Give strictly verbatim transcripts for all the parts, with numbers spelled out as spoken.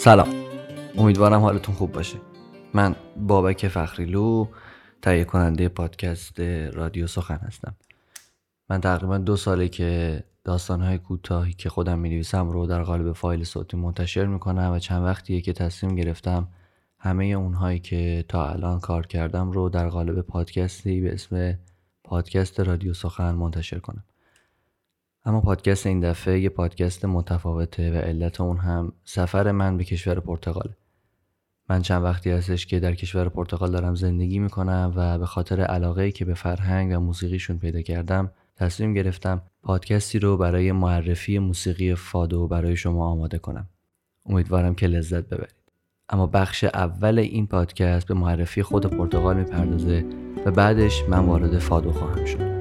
سلام، امیدوارم حالتون خوب باشه. من بابک فخریلو، تهیه کننده پادکست رادیو سخن هستم. من تقریبا دو ساله که داستانهای کوتاهی که خودم می‌نویسم رو در قالب فایل صوتی منتشر می‌کنم و چند وقتیه که تصمیم گرفتم همه اونهایی که تا الان کار کردم رو در قالب پادکستی به اسم پادکست رادیو سخن منتشر کنم. اما پادکست این دفعه یه پادکست متفاوته و علت اون هم سفر من به کشور پرتغال. من چند وقتی هستش که در کشور پرتغال دارم زندگی میکنم و به خاطر علاقه‌ای که به فرهنگ و موسیقیشون پیدا کردم تصمیم گرفتم پادکستی رو برای معرفی موسیقی فادو برای شما آماده کنم. امیدوارم که لذت ببرید. اما بخش اول این پادکست به معرفی خود پرتغال میپردازه و بعدش من وارد فادو خواهم شد.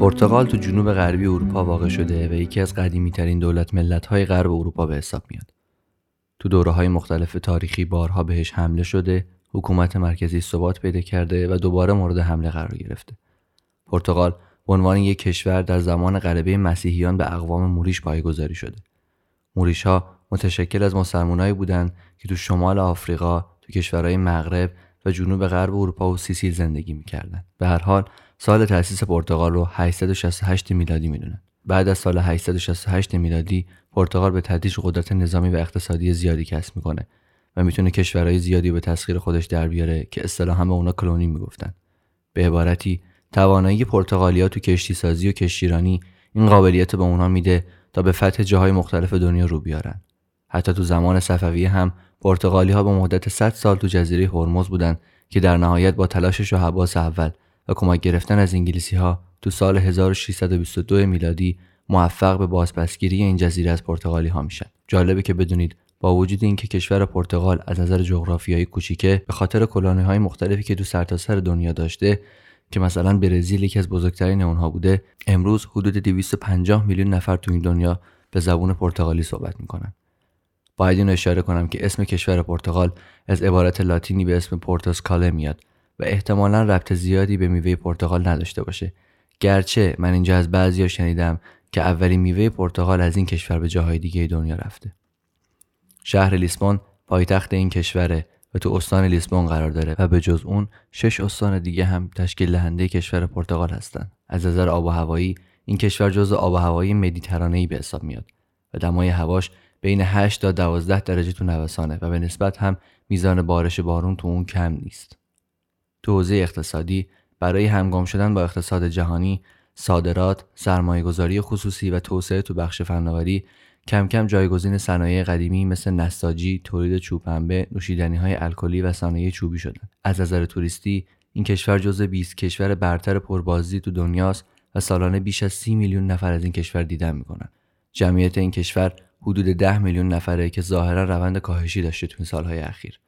پرتغال تو جنوب غربی اروپا واقع شده و یکی از قدیمی ترین دولت ملت های غرب اروپا به حساب میاد. تو دوره های مختلف تاریخی بارها بهش حمله شده، حکومت مرکزی ثبات پیدا کرده و دوباره مورد حمله قرار گرفته. پرتغال به عنوان یک کشور در زمان غلبه مسیحیان به اقوام موریش پایگذاری شده. موریش ها متشکل از مسلمانایی بودند که تو شمال آفریقا، تو کشورهای مغرب و جنوب غرب اروپا و سیسیل زندگی میکردند. به هر حال سال تأسیس پرتغال رو هشتصد و شصت و هشت میلادی میدونن. بعد از سال هشتصد و شصت و هشت میلادی پرتغال به تدریج قدرت نظامی و اقتصادی زیادی کسب میکنه و میتونه کشورهای زیادی به تسخیر خودش در بیاره که اصطلاحاً به اونا کلونی میگفتن. به عبارتی توانایی پرتغالیا تو کشتی سازی و کشتیرانی این قابلیت به اونا میده تا به فتح جاهای مختلف دنیا رو بیارن. حتی تو زمان صفوی هم پرتغالی‌ها به مدت صد سال تو جزیره هرمز بودن که در نهایت با تلاش و حباس اول و کمک گرفتن از انگلیسی‌ها تو سال هزار و ششصد و بیست و دو میلادی موفق به بازپسگیری این جزیره از پرتغالی‌ها میشن. جالبه که بدونید با وجود اینکه کشور پرتغال از نظر جغرافیایی کوچیکه، به خاطر کلونی‌های مختلفی که تو سرتاسر دنیا داشته که مثلا برزیل یکی از بزرگترین اونها بوده، امروز حدود دویست و پنجاه میلیون نفر تو این دنیا به زبان پرتغالی صحبت میکنن. باید اینو اشاره کنم که اسم کشور پرتغال از عبارت لاتینی به اسم پورتوس کاله میاد و احتمالاً ربط زیادی به میوه پرتغال نداشته باشه. گرچه من اینجا از بعضیا شنیدم که اولین میوه پرتغال از این کشور به جاهای دیگه دنیا رفته. شهر لیسبون پایتخت این کشوره و تو استان لیسبون قرار داره و به جز اون شش استان دیگه هم تشکیل دهنده کشور پرتغال هستن. از نظر آب و هوایی این کشور جزو آب و هوایی مدیترانه‌ای به حساب میاد و دمای هواش بین هشت تا دوازده درجه تو نوسانه و به نسبت هم میزان بارش بارون تو اون کم نیست. تو حوزه اقتصادی برای همگام شدن با اقتصاد جهانی، صادرات، سرمایه‌گذاری خصوصی و توسعه تو بخش فناوری کم کم جایگزین صنایع قدیمی مثل نساجی، تولید چوب پنبه، نوشیدنی‌های الکلی و صنایع چوبی شدن. از نظر توریستی این کشور جزو بیست کشور برتر پربازدید تو دنیاست و سالانه بیش از سی میلیون نفر از این کشور دیدن می‌کنن. جمعیت این کشور حدود ده میلیون نفره که ظاهرا روند کاهشی داشته تو این سالهای اخیر.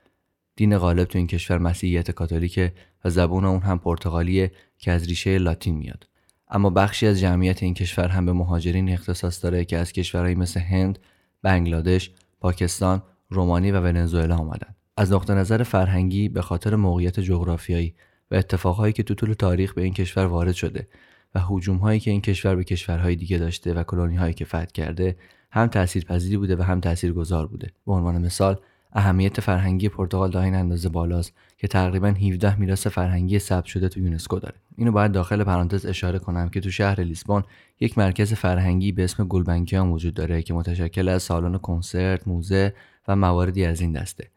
دین غالب تو این کشور مسیحیت کاتولیکه و زبان اون هم پرتغالیه که از ریشه لاتین میاد. اما بخشی از جمعیت این کشور هم به مهاجرین اختصاص داره که از کشورهایی مثل هند، بنگلادش، پاکستان، رومانی و ونزوئلا اومدن. از نقطه نظر فرهنگی به خاطر موقعیت جغرافیایی و اتفاقهایی که تو طول تاریخ به این کشور وارد شده و هجوم‌هایی که این کشور به کشورهای دیگه داشته و کلونی‌هایی که فتح کرده، هم تأثیرپذیر بوده و هم تأثیرگذار بوده. به عنوان مثال اهمیت فرهنگی پرتغال تا این اندازه بالاست که تقریباً هفده میراث فرهنگی ثبت شده تو یونسکو داره. اینو باید داخل پرانتز اشاره کنم که تو شهر لیسبون یک مرکز فرهنگی به اسم گلبنکیان وجود داره که متشکل از سالن کنسرت، موزه و مواردی از این دسته.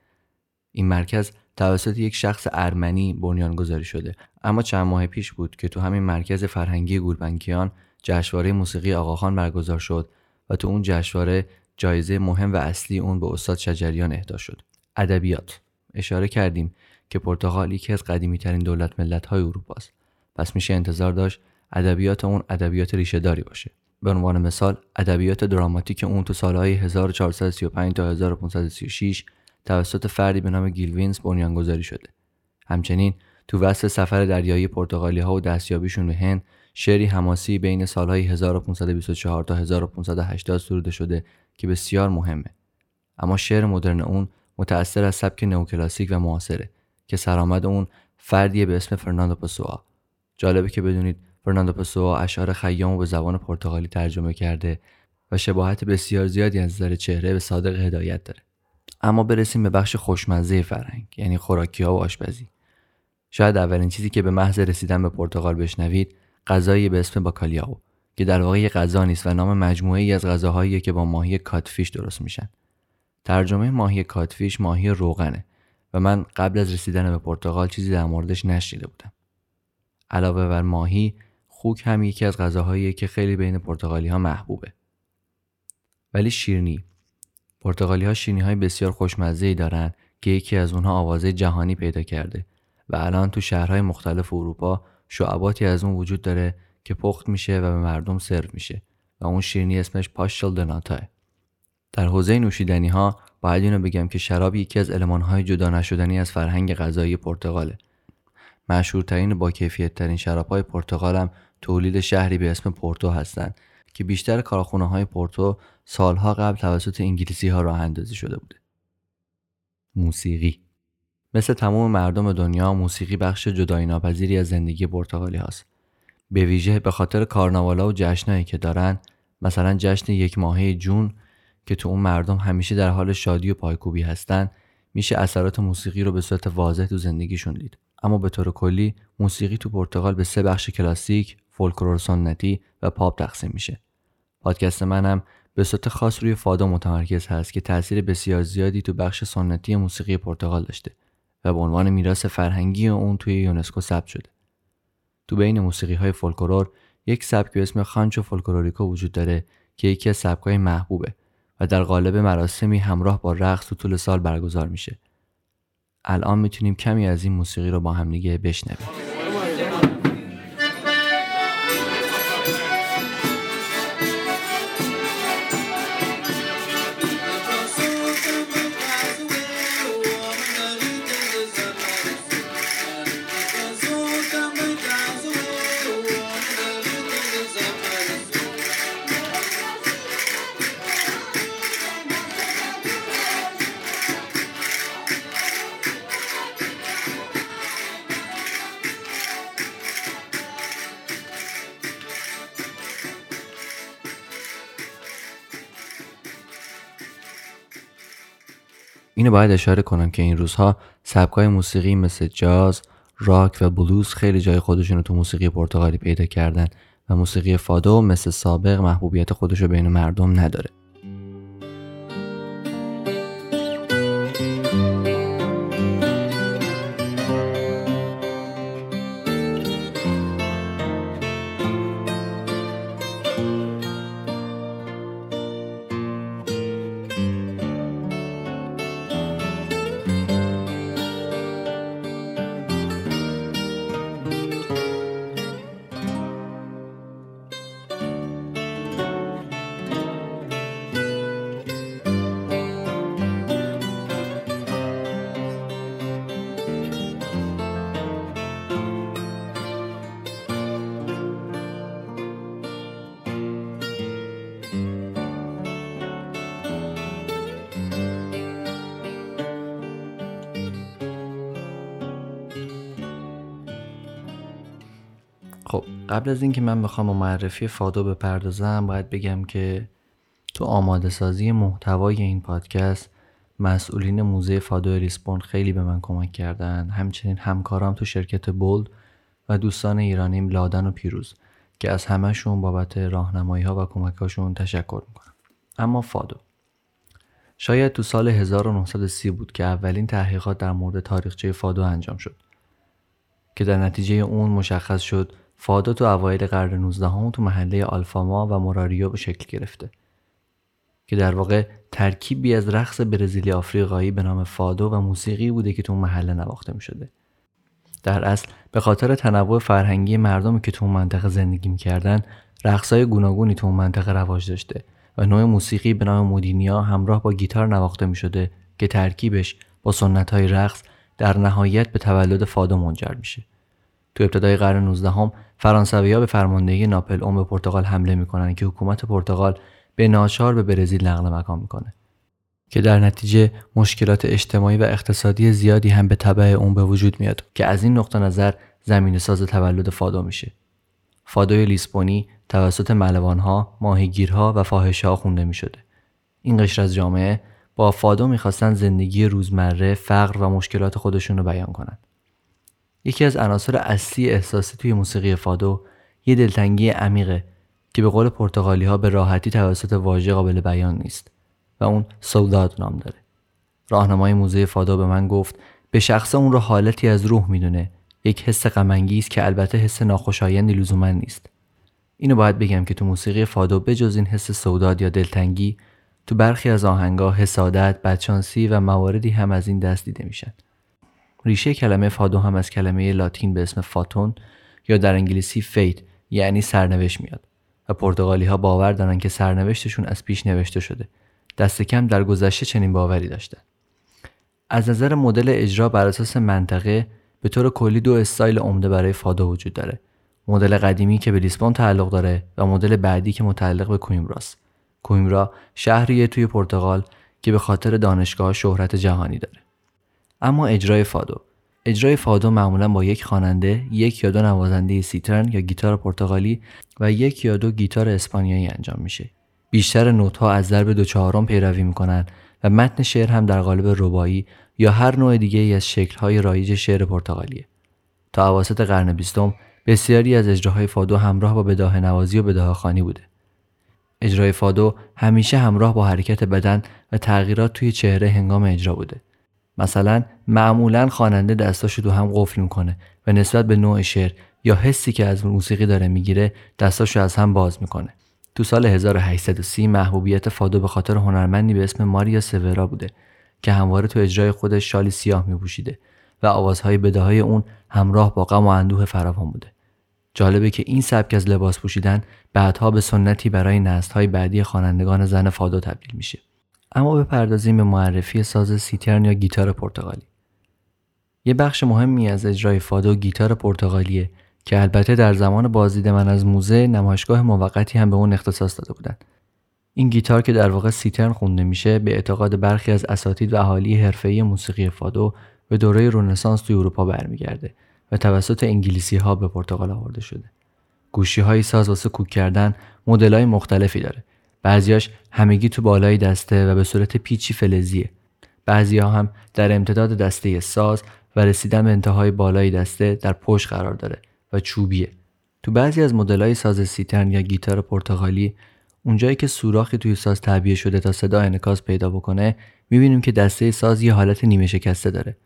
این مرکز توسط یک شخص ارمنی بنیانگذاری شده، اما چند ماه پیش بود که تو همین مرکز فرهنگی گلبنکیان جشنواره موسیقی آقاخان برگزار شد و تو اون جشنواره جایزه مهم و اصلی اون به استاد شجریان اهدا شد. ادبیات. اشاره کردیم که پرتغال یکی از قدیمی‌ترین دولت ملت‌های اروپا است. پس میشه انتظار داشت ادبیات اون ادبیات ریشه‌داری باشه. به عنوان مثال ادبیات دراماتیک اون تو سال‌های هزار و چهارصد و سی و پنج تا هزار و پانصد و سی و شش توسط فردی به نام گیلوینز بنیانگذاری شده. همچنین تو وصف سفر دریایی پرتغالی‌ها و دستیابیشون به هند شعری حماسی بین سال‌های هزار و پانصد و بیست و چهار تا هزار و پانصد و هشتاد سروده شده که بسیار مهمه. اما شعر مدرن اون متأثر از سبک نوکلاسیک و معاصره که سرآمد اون فردی به اسم فرناندو پاسوا. جالبه که بدونید فرناندو پاسوا اشعار خیام رو به زبان پرتغالی ترجمه کرده و شباهت بسیار زیادی از نظر چهره به صادق هدایت داره. اما برسیم به بخش خوشمزه فرهنگ، یعنی خوراکی‌ها و آشپزی. شاید اولین چیزی که به محض رسیدن به پرتغال بشنوید غذایی به اسم باکالیاو که در واقع غذا نیست و نام مجموعه‌ای از غذاهایی که با ماهی کاتفیش درست میشن. ترجمه ماهی کاتفیش ماهی روغنه و من قبل از رسیدن به پرتغال چیزی در موردش نشنیده بودم. علاوه بر ماهی، خوک هم یکی از غذاهایی که خیلی بین پرتغالی‌ها محبوبه. ولی شیرینی. پرتغالی‌ها شیرینی‌های بسیار خوشمزه‌ای دارن که یکی از اونها آوازه جهانی پیدا کرده و الان تو شهرهای مختلف اروپا شعباتی از اون وجود داره که پخت میشه و به مردم سرو میشه و اون شیرینی اسمش پاشل دناتا. در حوزه نوشیدنی ها باید اینو بگم که شراب یکی از المان های جدا نشدنی از فرهنگ غذایی پرتغاله. مشهورترین و با کیفیت ترین شراب های پرتغال هم تولید شهری به اسم پورتو هستند که بیشتر کارخونه های پورتو سالها قبل توسط انگلیسی ها راه اندازی شده بوده. موسیقی. مثل تمام مردم دنیا موسیقی بخش جدایی‌ناپذیری از زندگی پرتغالی هاست. به ویژه به خاطر کارناوالا و جشنایی که دارن، مثلا جشن یک ماهه جون که تو اون مردم همیشه در حال شادی و پایکوبی هستن، میشه اثرات موسیقی رو به صورت واضح تو زندگیشون دید. اما به طور کلی موسیقی تو پرتغال به سه بخش کلاسیک، فولکلور سنتی و پاپ تقسیم میشه. پادکست منم به صورت خاص روی فادا متمرکز هست که تاثیر بسیار زیادی تو بخش سنتی موسیقی پرتغال داشته و به عنوان میراث فرهنگی اون توی یونسکو ثبت شده. تو بین موسیقی‌های فولکلور یک سبک به اسم خانچو فولکلوریکو وجود داره که یکی از سبک‌های محبوبه و در قالب مراسمی همراه با رقص تو طول سال برگزار میشه. الان میتونیم کمی از این موسیقی رو با هم دیگه بشنویم. اینو باید اشاره کنم که این روزها سبک‌های موسیقی مثل جاز، راک و بلوز خیلی جای خودشون رو تو موسیقی پرتغالی پیدا کردن و موسیقی فادو مثل سابق محبوبیت خودش رو بین مردم نداره. خب قبل از اینکه من بخوام به معرفی فادو بپردازم باید بگم که تو آماده سازی محتوای این پادکست مسئولین موزه فادو لیسبون خیلی به من کمک کردن، همچنین همکارام تو شرکت بولد و دوستان ایرانیم لادن و پیروز که از همه‌شون بابت راهنمایی‌ها و کمک‌هاشون تشکر می‌کنم. اما فادو شاید تو سال هزار و نهصد و سی بود که اولین تحقیقات در مورد تاریخچه فادو انجام شد که در نتیجه اون مشخص شد فادو تو اوایل قرن نوزدهم هم تو محله آلفاما و موراریو به شکل گرفته که در واقع ترکیبی از رقص برزیلی آفریقایی به نام فادو و موسیقی بوده که تو محله نواخته می شده. در اصل به خاطر تنوع فرهنگی مردمی که تو منطقه زندگی می کردن رقص‌های گوناگونی تو منطقه رواج داشته و نوع موسیقی به نام مودینیا همراه با گیتار نواخته می شده که ترکیبش با سنت‌های رقص در نهایت به تولد فادو منجر میشه. تو ابتدای قرن نوزدهم فرانسوی‌ها به فرماندهی ناپل اون به پرتغال حمله میکنن که حکومت پرتغال به ناچار به برزیل نقل مکان میکنه که در نتیجه مشکلات اجتماعی و اقتصادی زیادی هم به تبع اون به وجود میاد که از این نقطه نظر زمینه‌ساز تولد فادو میشه. فادوی لیسبونی توسط ملوان‌ها، ماهیگیرها و فاحشه‌ها خونده میشده. این قشر از جامعه با فادو میخواستن زندگی روزمره، فقر و مشکلات خودشون رو بیان کنن. یکی از عناصر اصلی احساسی توی موسیقی فادو یه دلتنگی عمیقه که به قول پرتغالی ها به راحتی توسط واژه قابل بیان نیست و اون سوداد نام داره. راهنمای موزه فادو به من گفت به شخص اون رو حالتی از روح میدونه، یک حس غم انگیز که البته حس ناخوشایندی لزوما نیست. اینو باید بگم که تو موسیقی فادو بجز این حس سوداد یا دلتنگی تو برخی از آهنگ‌ها حسادت، بدشانسی و مواردی هم از این دست دیده میشن. ریشه کلمه فادو هم از کلمه لاتین به اسم فاتون یا در انگلیسی فیت یعنی سرنوشت میاد و پرتغالی‌ها باور دارن که سرنوشتشون از پیش نوشته شده. دست کم در گذشته چنین باوری داشتن. از نظر مدل اجرا بر اساس منطقه به طور کلی دو استایل عمده برای فادو وجود داره. مدل قدیمی که به لیسبون تعلق داره و مدل بعدی که متعلق به کویمبراست. کویمبرا شهریه توی پرتغال که به خاطر دانشگاه شهرت جهانی داره. اما اجرای فادو اجرای فادو معمولا با یک خواننده، یک یا دو نوازنده سیترن یا گیتار پرتغالی و یک یا دو گیتار اسپانیایی انجام میشه. بیشتر نوت‌ها از ضرب دو چهارم پیروی میکنن و متن شعر هم در قالب ربایی یا هر نوع دیگه‌ای از شکل‌های رایج شعر پرتغالیه. تا اواسط قرن بیستم بسیاری از اجراهای فادو همراه با بداهه نوازی و بداهه خوانی بوده. اجرای فادو همیشه همراه با حرکت بدن و تغییرات توی چهره هنگام اجرا بوده. مثلا معمولا خواننده دستاشو دو هم قفل میکنه و نسبت به نوع شعر یا حسی که از موسیقی داره میگیره دستاشو از هم باز میکنه. تو سال هزار و هشتصد و سی محبوبیت فادو به خاطر هنرمندی به اسم ماریا سویرا بوده که همواره تو اجرای خودش شالی سیاه میپوشیده و آوازهای بداهای اون همراه با غم و اندوه فراوان بوده. جالبه که این سبک از لباس پوشیدن بعدها به سنتی برای نسل‌های بعدی خوانندگان زن فادو تبدیل میشه. اما بپردازیم به معرفی ساز سیترن یا گیتار پرتغالی. یه بخش مهمی از اجرای فادو گیتار پرتغالیه که البته در زمان بازدید من از موزه نمایشگاه موقتی هم به اون اختصاص داده بودن. این گیتار که در واقع سیترن خونده میشه به اعتقاد برخی از اساتید و اهالی حرفه‌ای موسیقی فادو به دوره رنسانس تو اروپا برمیگرده و توسط انگلیسی‌ها به پرتغال آورده شده. گوشی‌های ساز واسه کوک کردن مدل‌های مختلفی داره. بعضیاش همگی تو بالای دسته و به صورت پیچی فلزیه. بعضی‌ها هم در امتداد دسته ساز و رسیدن به انتهای بالای دسته در پشت قرار داره و چوبیه. تو بعضی از مدل‌های ساز سیترن یا گیتار پرتغالی اونجایی که سوراخی توی ساز تعبیه شده تا صدا انعکاس پیدا بکنه، می‌بینیم که دسته ساز یه حالت نیمه شکسته داره.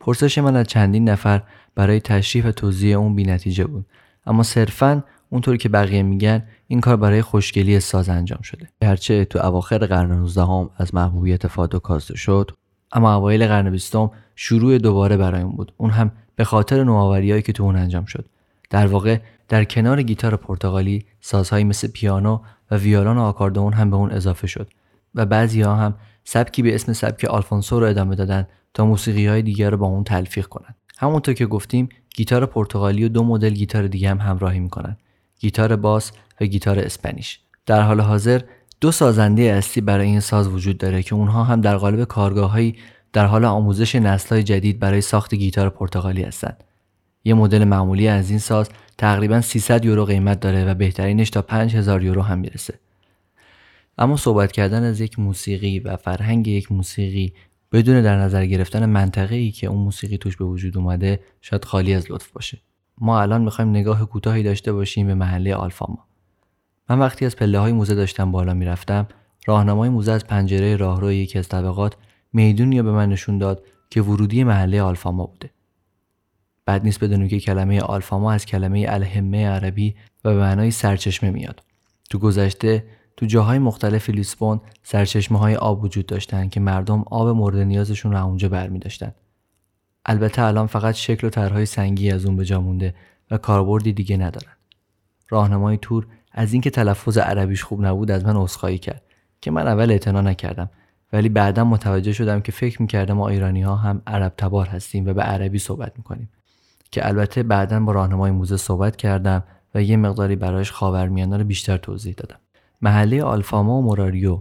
پرسش من از چندین نفر برای تشریح و توضیح اون بی‌نتیجه بود، اما صرفاً اونطوری که بقیه میگن این کار برای خوشگلی ساز انجام شده. گرچه تو اواخر قرن نوزدهم از محبوبیت فادو کاسته شد، اما اوایل قرن بیستم شروع دوباره برای اون بود، اون هم به خاطر نوآوری‌هایی که تو اون انجام شد. در واقع در کنار گیتار پرتغالی سازهایی مثل پیانو و ویولن و آکاردئون هم به اون اضافه شد و بعضی‌ها هم سبکی به اسم سبک آلفونسو رو ادامه دادن تا موسیقی‌های دیگر رو با اون تلفیق کنن. همونطور که گفتیم گیتار پرتغالی و دو مدل گیتار دیگه هم همراهی می‌کنن، گیتار باس و گیتار اسپانیش. در حال حاضر دو سازنده اصلی برای این ساز وجود داره که اونها هم در قالب کارگاه‌های در حال آموزش نسل‌های جدید برای ساخت گیتار پرتغالی هستن. یه مدل معمولی از این ساز تقریباً سیصد یورو قیمت داره و بهترینش تا پنج هزار یورو هم میرسه. اما صحبت کردن از یک موسیقی و فرهنگ یک موسیقی بدون در نظر گرفتن منطقه‌ای که اون موسیقی توش به وجود اومده شاید خالی از لطف باشه. ما الان می‌خوایم نگاه کوتاهی داشته باشیم به محله آلفاما. من وقتی از پله‌های موزه داشتم بالا می‌رفتم، راهنمای موزه از پنجره راهروی یکی از طبقات میدونی به من نشون داد که ورودی محله آلفاما بوده. بد نیست بدونیم که کلمه آلفاما از کلمه الهمه عربی و به معنای سرچشمه میاد. تو گذشته تو جاهای مختلف لیسبون سرچشمه‌های آب وجود داشتن که مردم آب مورد نیازشون رو اونجا برمی‌داشتن. البته الان فقط شکل و طرح‌های سنگی از اون به جا مونده و کاربردی دیگه ندارن. راهنمای تور از اینکه تلفظ عربیش خوب نبود از من عذرخواهی کرد که من اول اعتنا نکردم، ولی بعداً متوجه شدم که فکر می‌کردم ما ایرانی‌ها هم عرب تبار هستیم و به عربی صحبت می‌کنیم، که البته بعداً با راهنمای موزه صحبت کردم و یه مقداری برایش خاورمیانه رو بیشتر توضیح دادم. محله آلفاما و موراریو،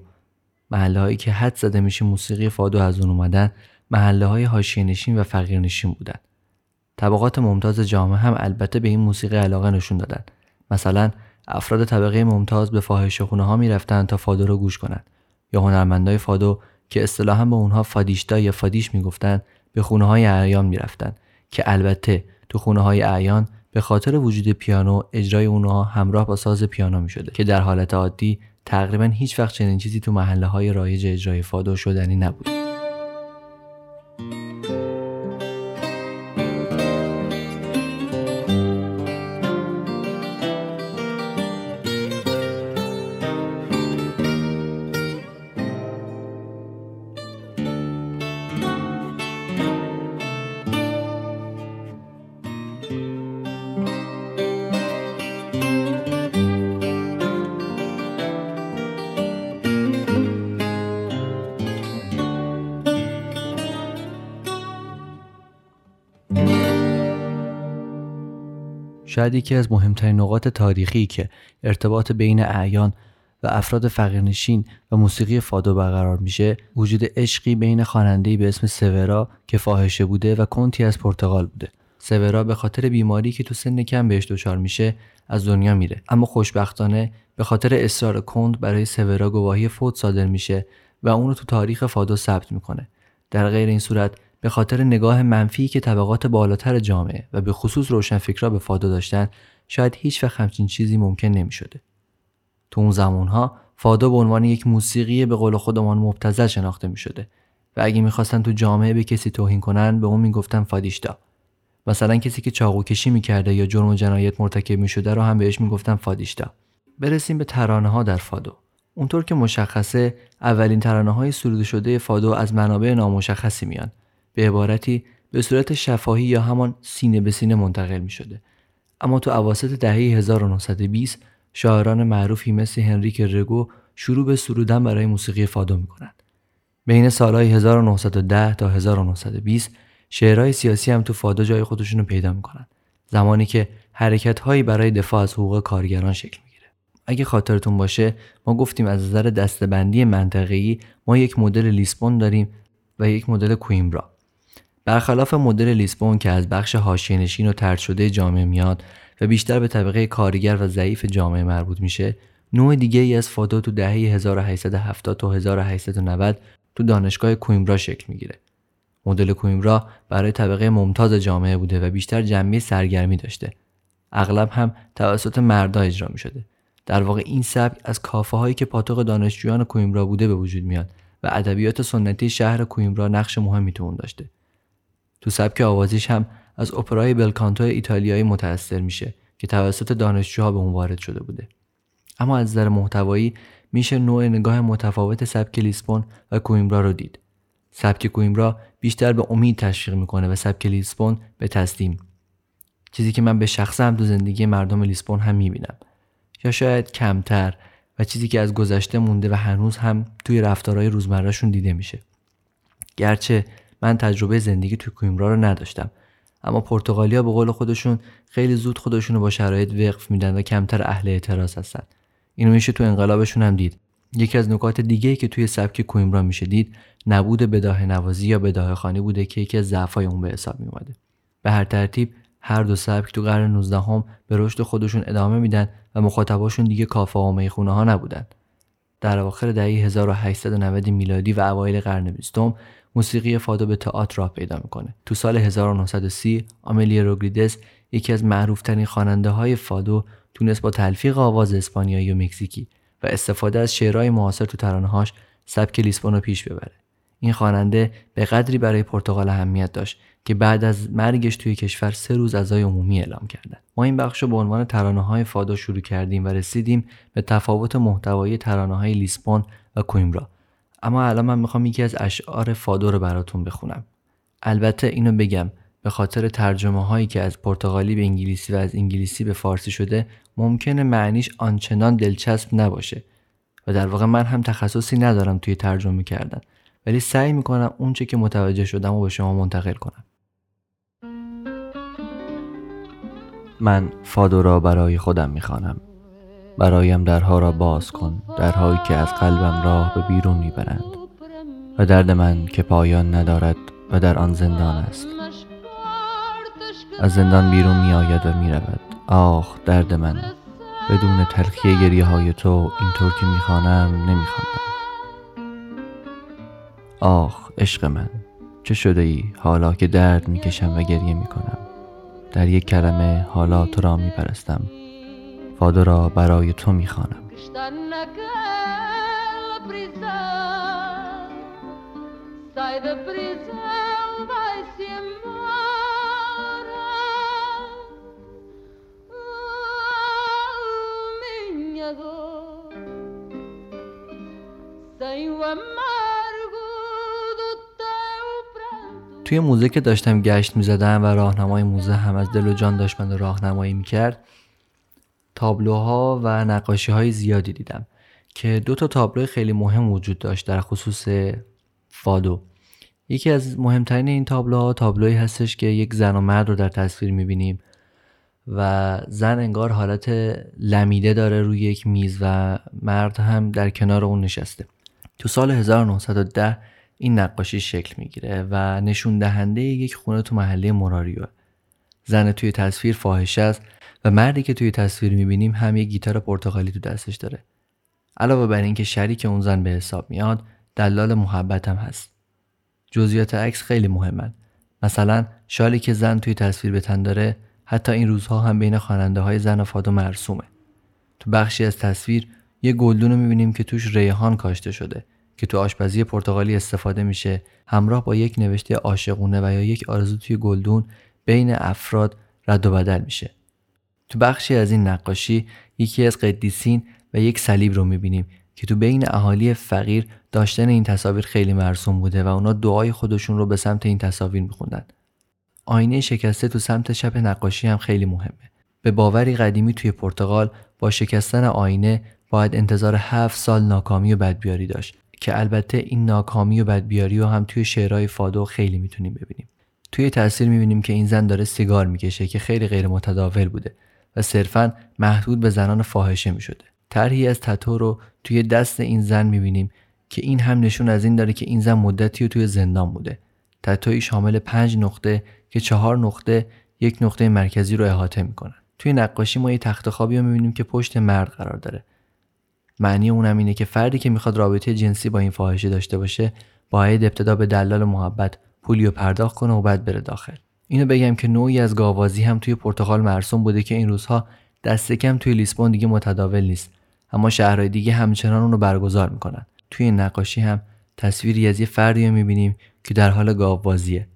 محله‌هایی که حد زده میشه موسیقی فادو از اون اومدن، محله‌های حاشیه‌نشین و فقیرنشین بودن. طبقات ممتاز جامعه هم البته به این موسیقی علاقه نشون دادن. مثلا افراد طبقه ممتاز به فاحشه‌خونه‌ها میرفتن تا فادو رو گوش کنن، یا هنرمندای فادو که اصطلاحاً به اونها فادیشتا یا فادیش میگفتن به خونه‌های اعیان میرفتن، که البته تو خونه‌های اعیان به خاطر وجود پیانو اجرای اونها همراه با ساز پیانو می شده، که در حالت عادی تقریبا هیچ وقت چنین چیزی تو محله های رایج اجرای فادو شدنی نبود. شاید یکی از مهمترین نقاط تاریخی که ارتباط بین اعیان و افراد فقیرنشین و موسیقی فادو برقرار میشه، وجود عشقی بین خواننده‌ای به اسم سورا که فاحشه بوده و کنتی از پرتغال بوده. سورا به خاطر بیماری که تو سن کم بهش دچار میشه از دنیا میره، اما خوشبختانه به خاطر اصرار کنت برای سورا گواهی فوت صادر میشه و اون رو تو تاریخ فادو ثبت میکنه. در غیر این صورت به خاطر نگاه منفی که طبقات بالاتر جامعه و به خصوص روشنفکرا به فادو داشتن، شاید هیچ وقت همچین چیزی ممکن نمی‌شده. تو اون زمان‌ها فادو به عنوان یک موسیقی به قول خودمان مبتذل شناخته می‌شده و اگه می‌خواستن تو جامعه به کسی توهین کنن به اون میگفتن فادیشتا. مثلا کسی که چاقو کشی می‌کرده یا جرم و جنایت مرتکب می‌شده رو هم بهش میگفتن فادیشتا. برسیم به ترانه‌ها در فادو. اونطور که مشخصه اولین ترانه‌های سروده شده فادو از منابع نامشخصی میان، به عبارتی به صورت شفاهی یا همان سینه به سینه منتقل می شده. اما تو اواسط دهه هزار و نهصد و بیست شاعران معروفی مثل هنریک رگو شروع به سرودن برای موسیقی فادو می کنند. بین سالهای هزار و نهصد و ده تا هزار و نهصد و بیست شعرهای سیاسی هم تو فادو جای خودشون رو پیدا می کنند، زمانی که حرکت‌هایی برای دفاع از حقوق کارگران شکل می گیره. اگه خاطرتون باشه ما گفتیم از نظر دسته‌بندی منطقه‌ای ما یک مدل لیسبون داریم و یک مدل کوئیمبرا. برخلاف مدل لیسبون که از بخش حاشیه‌نشین و طرد شده جامعه میاد و بیشتر به طبقه کارگر و ضعیف جامعه مربوط میشه، نوع دیگه ای از فادو تو دهه هزار و هشتصد و هفتاد تا هزار و هشتصد و نود تو دانشگاه کوئیمبرا شکل میگیره. مدل کوئیمبرا برای طبقه ممتاز جامعه بوده و بیشتر جنبه سرگرمی داشته. اغلب هم توسط مردا اجرا میشده. در واقع این سبک از کافه هایی که پاتوق دانشجویان کوئیمبرا بوده به وجود میاد و ادبیات سنتی شهر کوئیمبرا نقش مهمی تو اون داشته. تو سبک آوازیش هم از اپرای بلکانتو ایتالیایی متأثر میشه که توسط دانشجوها به اون وارد شده بوده. اما از نظر محتوایی میشه نوع نگاه متفاوت سبک لیسبون و کوئیمبرا رو دید. سبک کوئیمبرا بیشتر به امید تشویق میکنه و سبک لیسبون به تسلیم. چیزی که من به شخصه هم تو زندگی مردم لیسبون هم میبینم، یا شاید کمتر، و چیزی که از گذشته مونده و هنوز هم توی رفتارهای روزمرهشون دیده میشه. گرچه من تجربه زندگی توی کوئیمبرا رو نداشتم، اما پرتغالیا به قول خودشون خیلی زود خودشون رو با شرایط وقف میدن و کمتر اهل اعتراض هستن. اینو میشه تو انقلابشون هم دید. یکی از نکات دیگه‌ای که توی سبک کوئیمبرا میشه دید نبود بداهه‌نوازی یا بداهه‌خوانی بوده که یکی از ضعفای اون به حساب میومده. به هر ترتیب هر دو سبک تو قرن نوزدهم هم به رشد خودشون ادامه میدن و مخاطباشون دیگه کافه‌ها و میخونه‌ها نبودن. در اواخر دهه هزار و هشتصد و نود میلادی و اوایل قرن بیستم موسیقی فادو به تئاتر راه پیدا میکنه. تو سال هزار و نهصد و سی آملیا روگریدس، یکی از معروفترین خواننده های فادو، تونست با تلفیق آواز اسپانیایی و مکزیکی و استفاده از شعرهای معاصر تو ترانه‌هاش سبک لیسبون رو پیش ببره. این خواننده به قدری برای پرتغال اهمیت داشت که بعد از مرگش توی کشور سه روز عزای عمومی اعلام کردن. ما این بخش رو به عنوان ترانه‌های فادو شروع کردیم و رسیدیم به تفاوت محتوایی ترانه‌های لیسبون و کویمبرا. اما الان من میخوام یکی از اشعار فادو رو براتون بخونم. البته اینو بگم به خاطر ترجمه هایی که از پرتغالی به انگلیسی و از انگلیسی به فارسی شده، ممکنه معنیش آنچنان دلچسب نباشه و در واقع من هم تخصصی ندارم توی ترجمه کردن، ولی سعی میکنم اون چه که متوجه شدم رو به شما منتقل کنم. من فادو را برای خودم میخوانم. برایم درها را باز کن، درهایی که از قلبم راه به بیرون میبرند و درد من که پایان ندارد و در آن زندان است. از زندان بیرون می آید و می رود. آخ درد من، بدون تلخی گریه های تو اینطور که می خوانم نمی خوانم. آخ عشق من، چه شده ای حالا که درد می کشم و گریه می کنم. در یک کلمه حالا تو را می پرستم، فادو را برای تو می خوانم. توی موزه که داشتم گشت می‌زدم و راهنمای موزه هم از دل و جان داشت منو راهنمایی می‌کرد، تابلوها و نقاشی‌های زیادی دیدم که دو تا تابلو خیلی مهم وجود داشت در خصوص فادو. یکی از مهمترین این تابلوها تابلویی هستش که یک زن و مرد رو در تصویر می‌بینیم و زن انگار حالت لمیده داره روی یک میز و مرد هم در کنار اون نشسته. تو سال هزار و نهصد و ده این نقاشی شکل میگیره و نشون دهنده یک خونه تو محله موراریو. زن توی تصویر فاحشه است و مردی که توی تصویر میبینیم هم یک گیتار پرتغالی تو دستش داره. علاوه بر این که شریک اون زن به حساب میاد، دلال محبت هم هست. جزئیات عکس خیلی مهمن. مثلا شالی که زن توی تصویر به تن داره حتی این روزها هم بین خواننده های زن و فادو مرسومه. تو بخشی از تصویر یه گلدون رو میبینیم که توش ریحان کاشته شده که تو آشپزی پرتغالی استفاده میشه، همراه با یک نوشته عاشقونه و یا یک آرزو توی گلدون بین افراد رد و بدل میشه. تو بخشی از این نقاشی یکی از قدیسین و یک صلیب رو میبینیم که تو بین اهالی فقیر داشتن این تصاویر خیلی مرسوم بوده و اونا دعای خودشون رو به سمت این تصاویر میخوندن. آینه شکسته تو سمت چپ نقاشی هم خیلی مهمه. به باوری قدیمی توی پرتغال با شکستن آینه باید انتظار هفت سال ناکامی و بدبیاری داشت که البته این ناکامی و بدبیاری رو هم توی شعرهای فادو خیلی میتونیم ببینیم. توی تصویر میبینیم که این زن داره سیگار میکشه که خیلی غیر متداول بوده و صرفاً محدود به زنان فاحشه میشده. طرحی از تتو رو توی دست این زن میبینیم که این هم نشون از این داره که این زن مدتی رو توی زندان بوده. تتویی شامل پنج نقطه که چهار نقطه یک نقطه مرکزی رو احاطه میکنن. توی نقاشی ما یه تخت خوابی رو میبینیم که پشت مرد قرار داره. معنی اونم اینه که فردی که میخواد رابطه جنسی با این فاحشه داشته باشه، باید ابتدا به دلال محبت پولی رو پرداخت کنه و بعد بره داخل. اینو بگم که نوعی از گاوازی هم توی پرتغال مرسوم بوده که این روزها دست کم توی لیسبون دیگه متداول نیست، اما شهرهای دیگه همچنان اون رو برگزار میکنن. توی نقاشی هم تصویری از یه فردی رو میبینیم که در حال گاوازیه.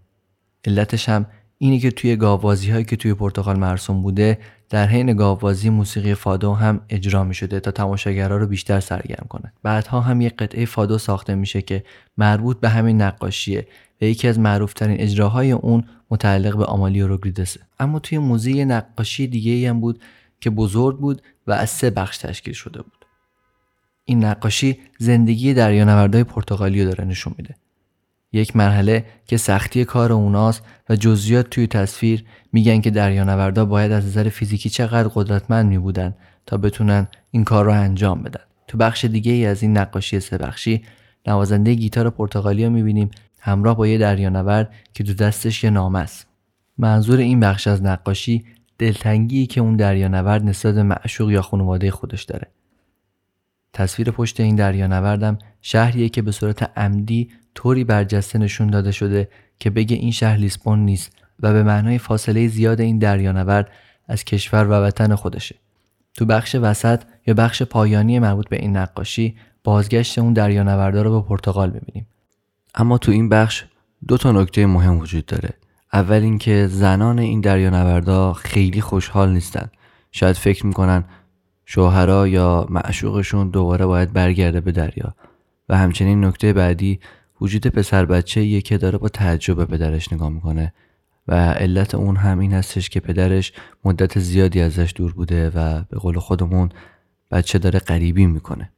علتش هم اینی که توی گاوازی‌هایی که توی پرتغال مرسوم بوده، در حین گاوازی موسیقی فادو هم اجرا می‌شده تا تماشاگرها رو بیشتر سرگرم کنه. بعدها هم یک قطعه فادو ساخته میشه که مربوط به همین نقاشیه و یکی از معروف‌ترین اجراهای اون متعلق به آمالیا روگریدسه. اما توی موزه نقاشی دیگه‌ای هم بود که بزرگ بود و از سه بخش تشکیل شده بود. این نقاشی زندگی دریانوردای پرتغالی رو داره نشون میده. یک مرحله که سختی کار اوناست و جزئیات توی تصویر میگن که دریانوردا باید از نظر فیزیکی چقدر قدرتمند میبودن تا بتونن این کار رو انجام بدن. تو بخش دیگه ای از این نقاشی سه بخشی نوازنده گیتار پرتغالی رو میبینیم همراه با یه دریانورد که تو دستش یه نامه است. منظور این بخش از نقاشی دلتنگی که اون دریانورد نسبت به معشوق یا خانواده خودش داره. تصویر پشت این دریانوردم شهریه که به صورت عمدی طوری برجسته نشون داده شده که بگه این شهر لیسبون نیست و به معنای فاصله زیاد این دریانورد از کشور و وطن خودشه. تو بخش وسط یا بخش پایانی مربوط به این نقاشی بازگشت اون دریانوردا رو به پرتغال می‌بینیم. اما تو این بخش دو تا نکته مهم وجود داره. اول اینکه زنان این دریانوردا خیلی خوشحال نیستن. شاید فکر می‌کنن شوهرها یا معشوقشون دوباره باید برگرده به دریا. و همچنین نکته بعدی وجود پسر بچه‌ایه که داره با تعجب به پدرش نگاه می‌کنه و علت اون هم این هستش که پدرش مدت زیادی ازش دور بوده و به قول خودمون بچه داره غریبی می‌کنه.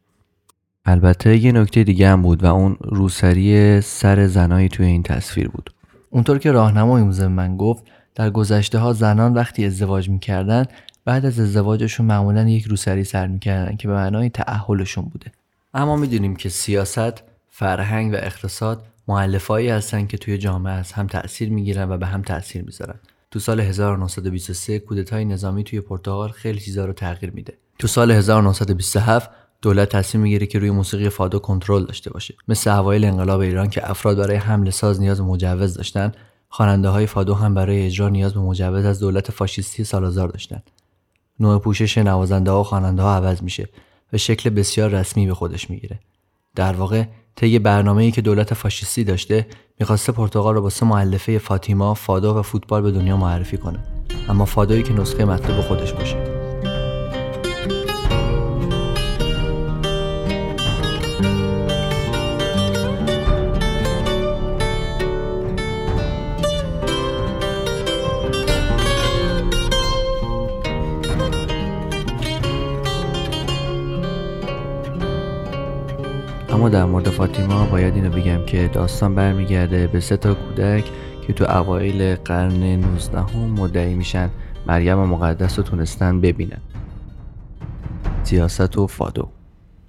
البته یه نکته دیگه هم بود و اون روسری سر زنایی توی این تصویر بود. اونطور که راهنمایمون زمن گفت در گذشته ها زنان وقتی ازدواج می‌کردن بعد از ازدواجشون معمولاً یک روسری سر می‌کردن که به معنای تعهلشون بوده. اما می‌دونیم که سیاست، فرهنگ و اقتصاد مؤلفه‌ای هستن که توی جامعه از هم تأثیر می‌گیرن و به هم تأثیر می‌ذارن. تو سال هزار و نهصد و بیست و سه کودتای نظامی توی پرتغال خیلی چیزا رو تغییر میده. تو سال هزار و نهصد و بیست و هفت دولت تصمیم میگیره که روی موسیقی فادو کنترل داشته باشه. مثل اوایل انقلاب ایران که افراد برای حمله ساز نیاز به مجوز داشتن، خواننده‌های فادو هم برای اجرا نیاز به مجوز از دولت فاشیستی سالازار داشتن. نوع پوشش نوازنده‌ها و خواننده‌ها عوض میشه و شکل بسیار رسمی به خودش میگیره. در واقع طی برنامه‌ای که دولت فاشیستی داشته، می‌خواسته پرتغال رو با سه مؤلفه فاطیما، فادو و فوتبال به دنیا معرفی کنه. اما فادویی که نسخه مطلوب خودش باشه. اما در مورد فاطیما باید اینو بگم که داستان برمیگرده به سه تا کودک که تو اوایل قرن نوزدهم مدعی میشن مریم مقدس رو تونستن ببینن. سیاست و فادو.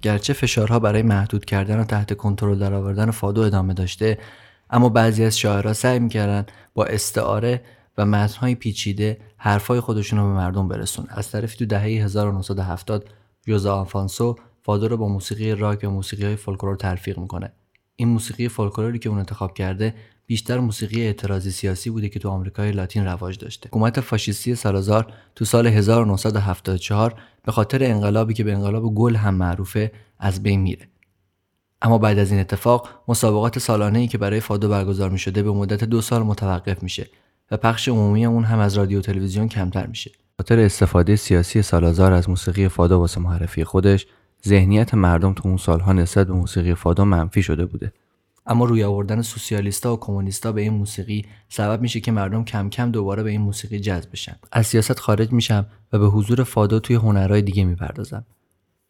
گرچه فشارها برای محدود کردن و تحت کنترل درآوردن فادو ادامه داشته، اما بعضی از شاعرها سعی میکردن با استعاره و متن‌های پیچیده حرفای خودشون رو به مردم برسونن. از طرفی تو دهه هزار و نهصد و هفتاد ژوزه آلفانسو فادو رو با موسیقی راک و موسیقی‌های فولکلور تلفیق میکنه. این موسیقی فولکلوری که اون انتخاب کرده بیشتر موسیقی اعتراضی سیاسی بوده که تو آمریکای لاتین رواج داشته. حکومت فاشیستی سالازار تو سال هزار و نهصد و هفتاد و چهار به خاطر انقلابی که به انقلاب گل هم معروفه از بین میره. اما بعد از این اتفاق مسابقات سالانه‌ای که برای فادو برگزار می‌شده به مدت دو سال متوقف میشه و پخش عمومی اون هم از رادیو تلویزیون کمتر میشه. خاطر استفاده سیاسی سالازار از موسیقی فادو واسه معرفی خودش، ذهنیت مردم تو اون سالها نسبت به موسیقی فادو منفی شده بوده. اما روی آوردن سوسیالیستا و کمونیستا به این موسیقی سبب میشه که مردم کم کم دوباره به این موسیقی جذب بشن. از سیاست خارج میشم و به حضور فادو توی هنرهای دیگه میپردازم.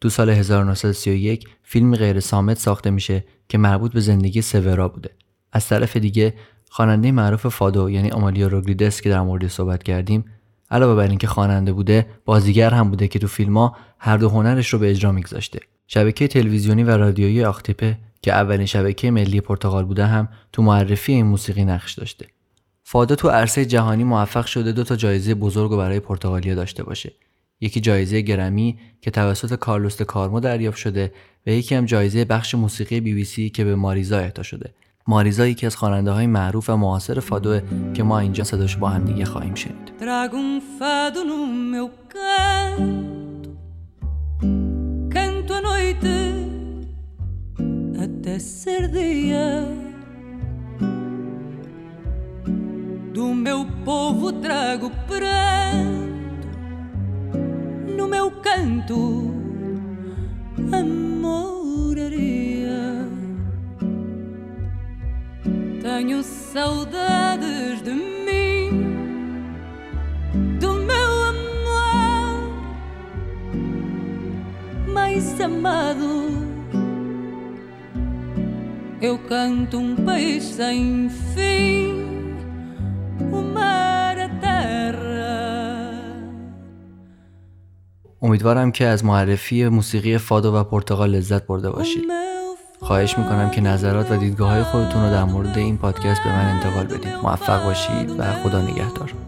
تو سال هزار و نهصد و سی و یک فیلمی غیر صامت ساخته میشه که مربوط به زندگی سورا بوده. از طرف دیگه خواننده معروف فادو یعنی آمالیا روگلیدس که در موردش صحبت کردیم، علاوه بر اینکه خواننده بوده، بازیگر هم بوده که تو فیلم‌ها هر دو هنرش رو به اجرا می‌گذاشته. شبکه تلویزیونی و رادیویی آختیپه که اولین شبکه ملی پرتغال بوده هم تو معرفی این موسیقی نقش داشته. فادو تو عرصه جهانی موفق شده دو تا جایزه بزرگ برای پرتغالیا داشته باشه. یکی جایزه گرمی که توسط کارلوس کارمو دریافت شده و یکی هم جایزه بخش موسیقی بی بی سی که به ماریزا اهدا شده. ماریزا یکی از خواننده‌های معروف و معاصر فادو که ما اینجا صداش با هم دیگه خواهیم شنید. Dragum fado no meu canto, canto a noite até ser dia, do meu povo trago pranto, no meu canto a moraria. Tenho saudades de mim, do meu amor mais amado. Eu canto um país sem fim, o mar, a terra. امیدوارم که از معرفی موسیقی فادو و پرتغال لذت برده باشید. خواهش میکنم که نظرات و دیدگاه‌های خودتون رو در مورد این پادکست به من انتقال بدید. موفق باشید و خدا نگهدار.